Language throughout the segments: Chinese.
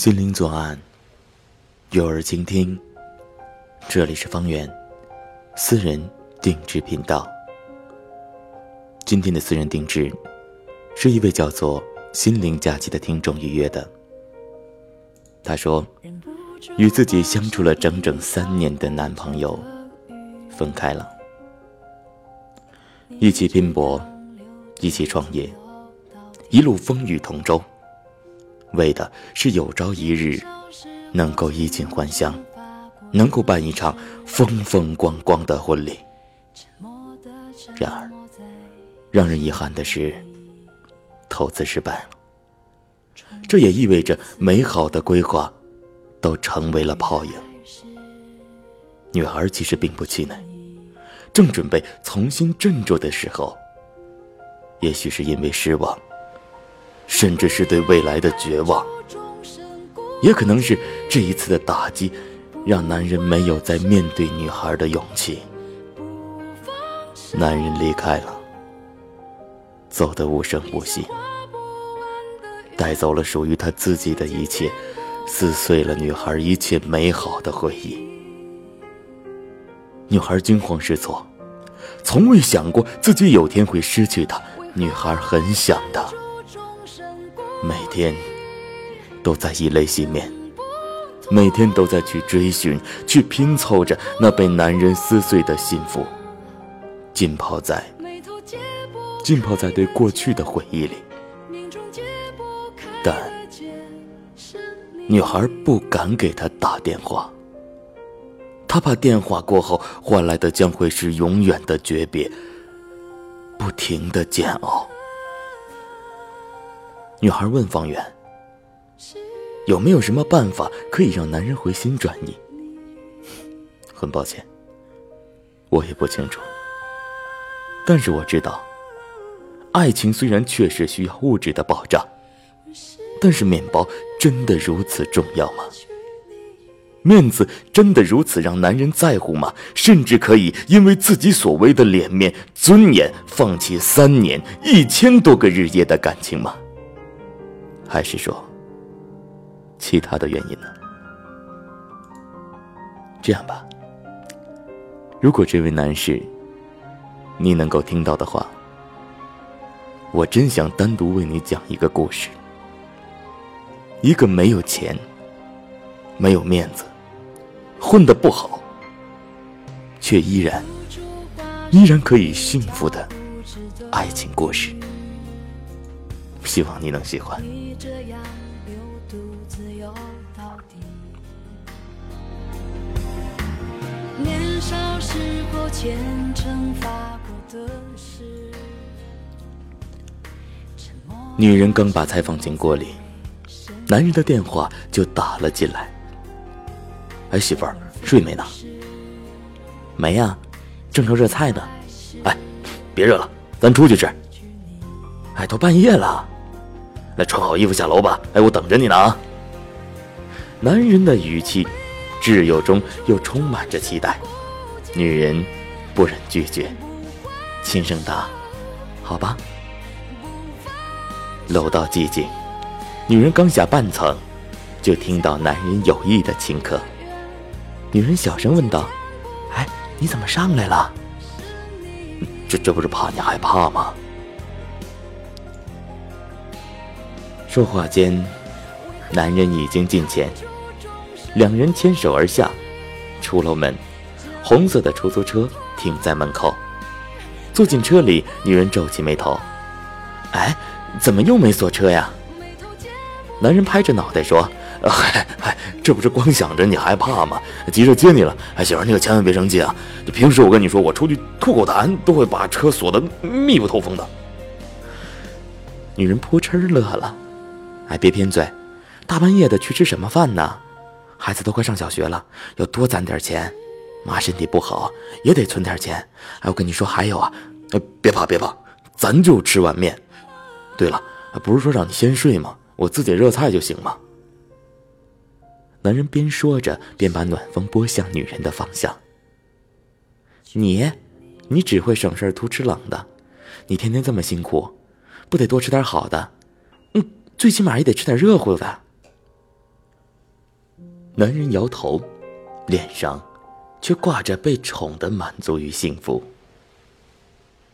心灵左岸，有耳倾听。这里是方圆私人定制频道。今天的私人定制是一位叫做心灵假期的听众预约的。他说，与自己相处了整整3年的男朋友分开了，一起拼搏，一起创业，一路风雨同舟，为的是有朝一日能够衣锦还乡，能够办一场风风光光的婚礼。然而让人遗憾的是，投资失败了。这也意味着美好的规划都成为了泡影。女孩其实并不气馁，正准备重新振作的时候，也许是因为失望，甚至是对未来的绝望，也可能是这一次的打击让男人没有再面对女孩的勇气。男人离开了，走得无声无息，带走了属于他自己的一切，撕碎了女孩一切美好的回忆。女孩惊慌失措，从未想过自己有天会失去他。女孩很想他，每天都在以泪洗面，每天都在去追寻，去拼凑着那被男人撕碎的幸福，浸泡在对过去的回忆里。但女孩不敢给他打电话，她怕电话过后换来的将会是永远的诀别，不停的煎熬。女孩问方圆，有没有什么办法可以让男人回心转意？很抱歉，我也不清楚，但是我知道，爱情虽然确实需要物质的保障，但是面包真的如此重要吗？面子真的如此让男人在乎吗？甚至可以因为自己所谓的脸面、尊严，放弃3年、1000多个日夜的感情吗？还是说其他的原因呢？这样吧，如果这位男士你能够听到的话，我真想单独为你讲一个故事。一个没有钱，没有面子，混得不好，却依然可以幸福的爱情故事。希望你能喜欢。年少时过虔诚发过的誓。女人刚把菜放进锅里，男人的电话就打了进来。哎，媳妇儿，睡没呢？没呀，正要热菜呢。哎，别热了，咱出去吃。哎，都半夜了，来穿好衣服下楼吧。哎，我等着你呢啊。男人的语气挚友中又充满着期待，女人不忍拒绝，轻声答：“好吧。”楼道寂静，女人刚下半层，就听到男人有意的轻咳。女人小声问道：“哎，你怎么上来了？这不是怕你害怕吗？”说话间，男人已经近前，两人牵手而下，出楼门，红色的出租车停在门口。坐进车里，女人皱起眉头：“哎，怎么又没锁车呀？”男人拍着脑袋说：“这不是光想着你害怕吗？急着接你了。哎，媳妇儿，你可千万别生气啊！就平时我跟你说，我出去吐口痰都会把车锁得密不透风的。”女人扑哧乐了：“哎，别贫嘴，大半夜的去吃什么饭呢？孩子都快上小学了，要多攒点钱。妈身体不好，也得存点钱。哎，我跟你说，还有啊，别怕，咱就吃碗面。对了，不是说让你先睡吗？我自己热菜就行吗？”男人边说着边把暖风拨向女人的方向。你只会省事图吃冷的，你天天这么辛苦，不得多吃点好的？最起码也得吃点热乎的。男人摇头，脸上却挂着被宠的满足与幸福。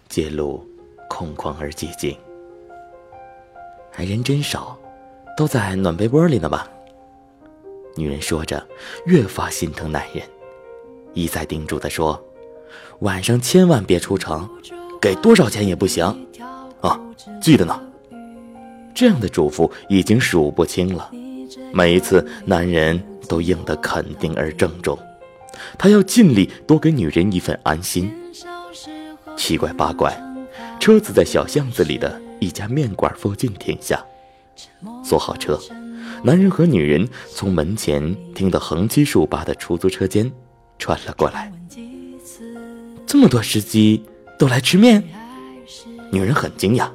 街路空旷而寂静，哎，人真少，都在暖被窝里呢吧？女人说着，越发心疼男人，一再叮嘱地说：“晚上千万别出城，给多少钱也不行啊，记得呢。”这样的嘱咐已经数不清了，每一次男人都应得肯定而郑重，他要尽力多给女人一份安心。七拐八拐，车子在小巷子里的一家面馆附近停下，锁好车，男人和女人从门前停得横七竖八的出租车间穿了过来。这么多司机都来吃面？女人很惊讶。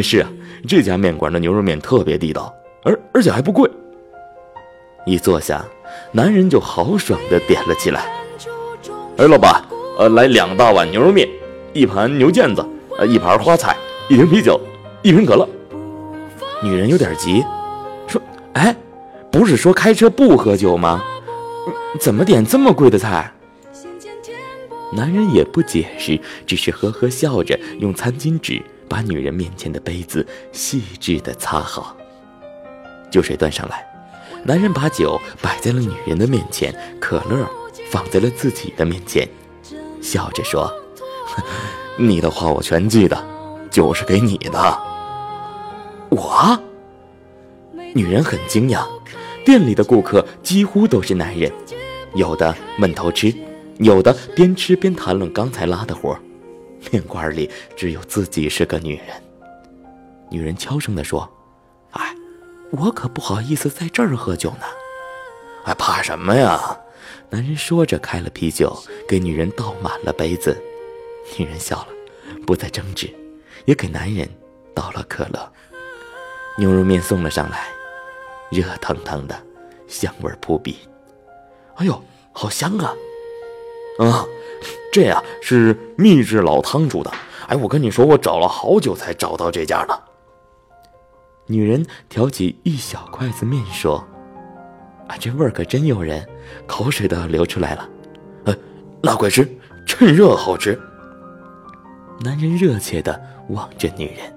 是啊，这家面馆的牛肉面特别地道，而且还不贵。一坐下，男人就豪爽地点了起来。哎，老板，来2大碗牛肉面，1盘牛腱子，1盘花菜，1瓶啤酒，1瓶可乐。女人有点急，说：“哎，不是说开车不喝酒吗？怎么点这么贵的菜？”男人也不解释，只是呵呵笑着，用餐巾纸把女人面前的杯子细致地擦好。酒水端上来，男人把酒摆在了女人的面前，可乐放在了自己的面前，笑着说：“你的话我全记得，酒是给你的。”我？女人很惊讶，店里的顾客几乎都是男人，有的闷头吃，有的边吃边谈论刚才拉的活儿，面馆里只有自己是个女人。女人悄声地说：“哎，我可不好意思在这儿喝酒呢。”“哎，怕什么呀？”男人说着开了啤酒，给女人倒满了杯子。女人笑了，不再争执，也给男人倒了可乐。牛肉面送了上来，热腾腾的，香味扑鼻。哎呦，好香啊！啊，这呀是秘制老汤煮的。哎，我跟你说，我找了好久才找到这家的。女人挑起一小筷子面说：“啊，这味儿可真诱人，口水都要流出来了。那快吃，趁热好吃。”男人热切地望着女人，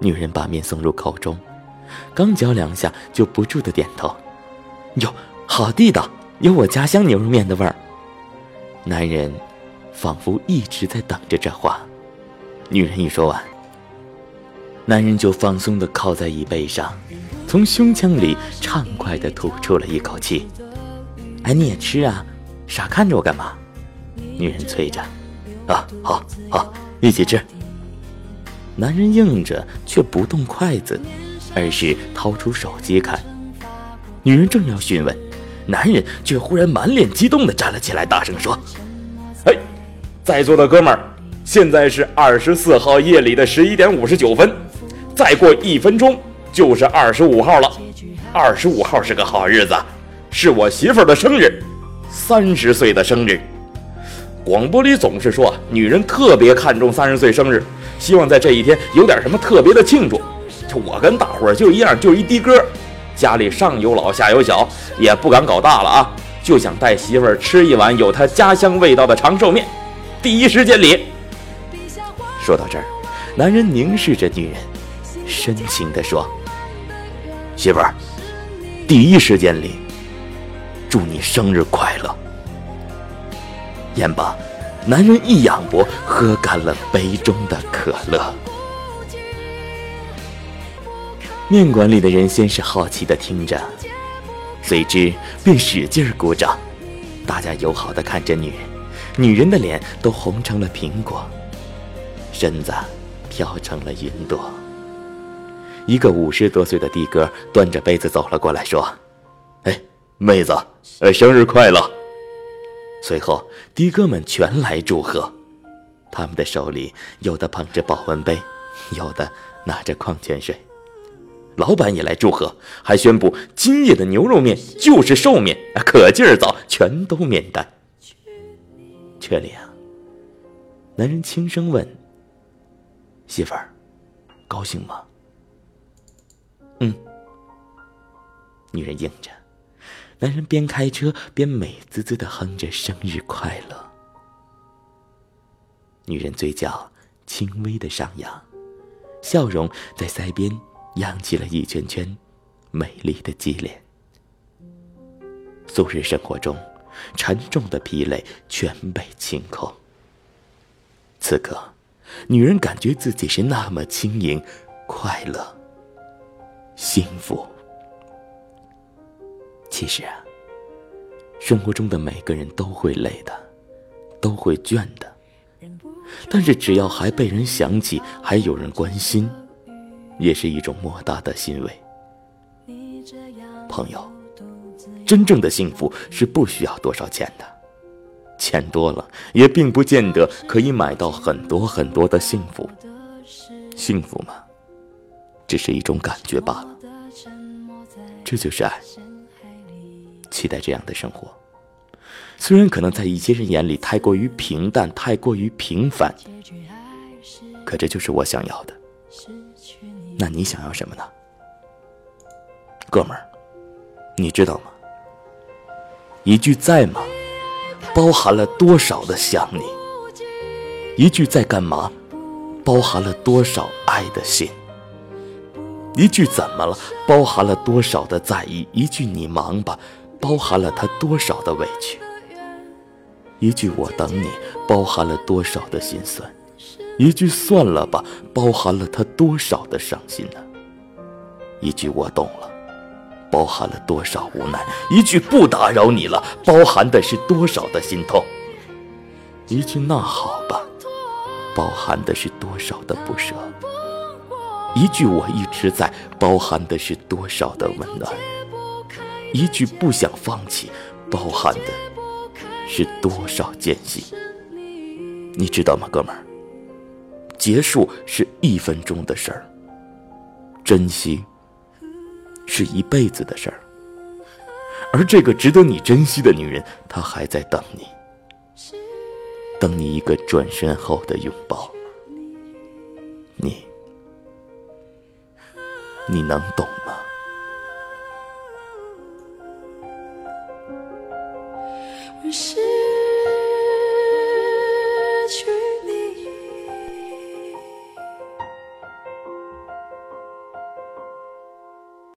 女人把面送入口中，刚嚼2下就不住地点头：“哟，好地道，有我家乡牛肉面的味儿。”男人仿佛一直在等着这话，女人一说完，男人就放松地靠在椅背上，从胸腔里畅快地吐出了一口气。“哎，你也吃啊，傻看着我干嘛？”女人催着。“啊，好好，一起吃。”男人应着，却不动筷子，而是掏出手机看。女人正要询问，男人却忽然满脸激动地站了起来，大声说：“哎，在座的哥们儿，现在是24号夜里的11点59分，再过1分钟就是25号了。25号是个好日子，是我媳妇儿的生日，30岁的生日。广播里总是说女人特别看重30岁生日，希望在这一天有点什么特别的庆祝。我跟大伙儿就一样，就一的哥。家里上有老下有小，也不敢搞大了啊，就想带媳妇儿吃一碗有她家乡味道的长寿面，第一时间礼。”说到这儿，男人凝视着女人，深情地说：“媳妇儿，第一时间礼，祝你生日快乐。”言罢，男人一仰脖，喝干了杯中的可乐。面馆里的人先是好奇地听着，随之便使劲鼓掌，大家友好地看着女人，女人的脸都红成了苹果，身子飘成了云朵。一个50多岁的的哥端着杯子走了过来，说：“哎，妹子，生日快乐！”随后的哥们全来祝贺，他们的手里有的捧着保温杯，有的拿着矿泉水。老板也来祝贺，还宣布今夜的牛肉面就是寿面，可劲儿早，全都免单。这里啊，男人轻声问：“媳妇儿，高兴吗？”“嗯。”女人应着，男人边开车边美滋滋地哼着生日快乐。女人嘴角轻微的上扬，笑容在腮边漾起了一圈圈美丽的畸脸。素日生活中沉重的疲累全被清空，此刻女人感觉自己是那么轻盈、快乐、幸福。其实啊，生活中的每个人都会累的，都会倦的，但是只要还被人想起，还有人关心，也是一种莫大的欣慰。朋友，真正的幸福是不需要多少钱的，钱多了也并不见得可以买到很多很多的幸福。幸福嘛，只是一种感觉罢了。这就是爱。期待这样的生活，虽然可能在一些人眼里太过于平淡，太过于平凡，可这就是我想要的。那你想要什么呢？哥们儿，你知道吗？一句在吗，包含了多少的想你？一句在干嘛，包含了多少爱的心？一句怎么了，包含了多少的在意？一句你忙吧，包含了他多少的委屈？一句我等你，包含了多少的心酸？一句算了吧，包含了他多少的伤心呢？一句我懂了，包含了多少无奈？一句不打扰你了，包含的是多少的心痛？一句那好吧，包含的是多少的不舍？一句我一直在，包含的是多少的温暖？一句不想放弃，包含的是多少艰辛？你知道吗，哥们儿？结束是1分钟的事儿，珍惜是1辈子的事儿，而这个值得你珍惜的女人，她还在等你，等你一个转身后的拥抱。你能懂吗？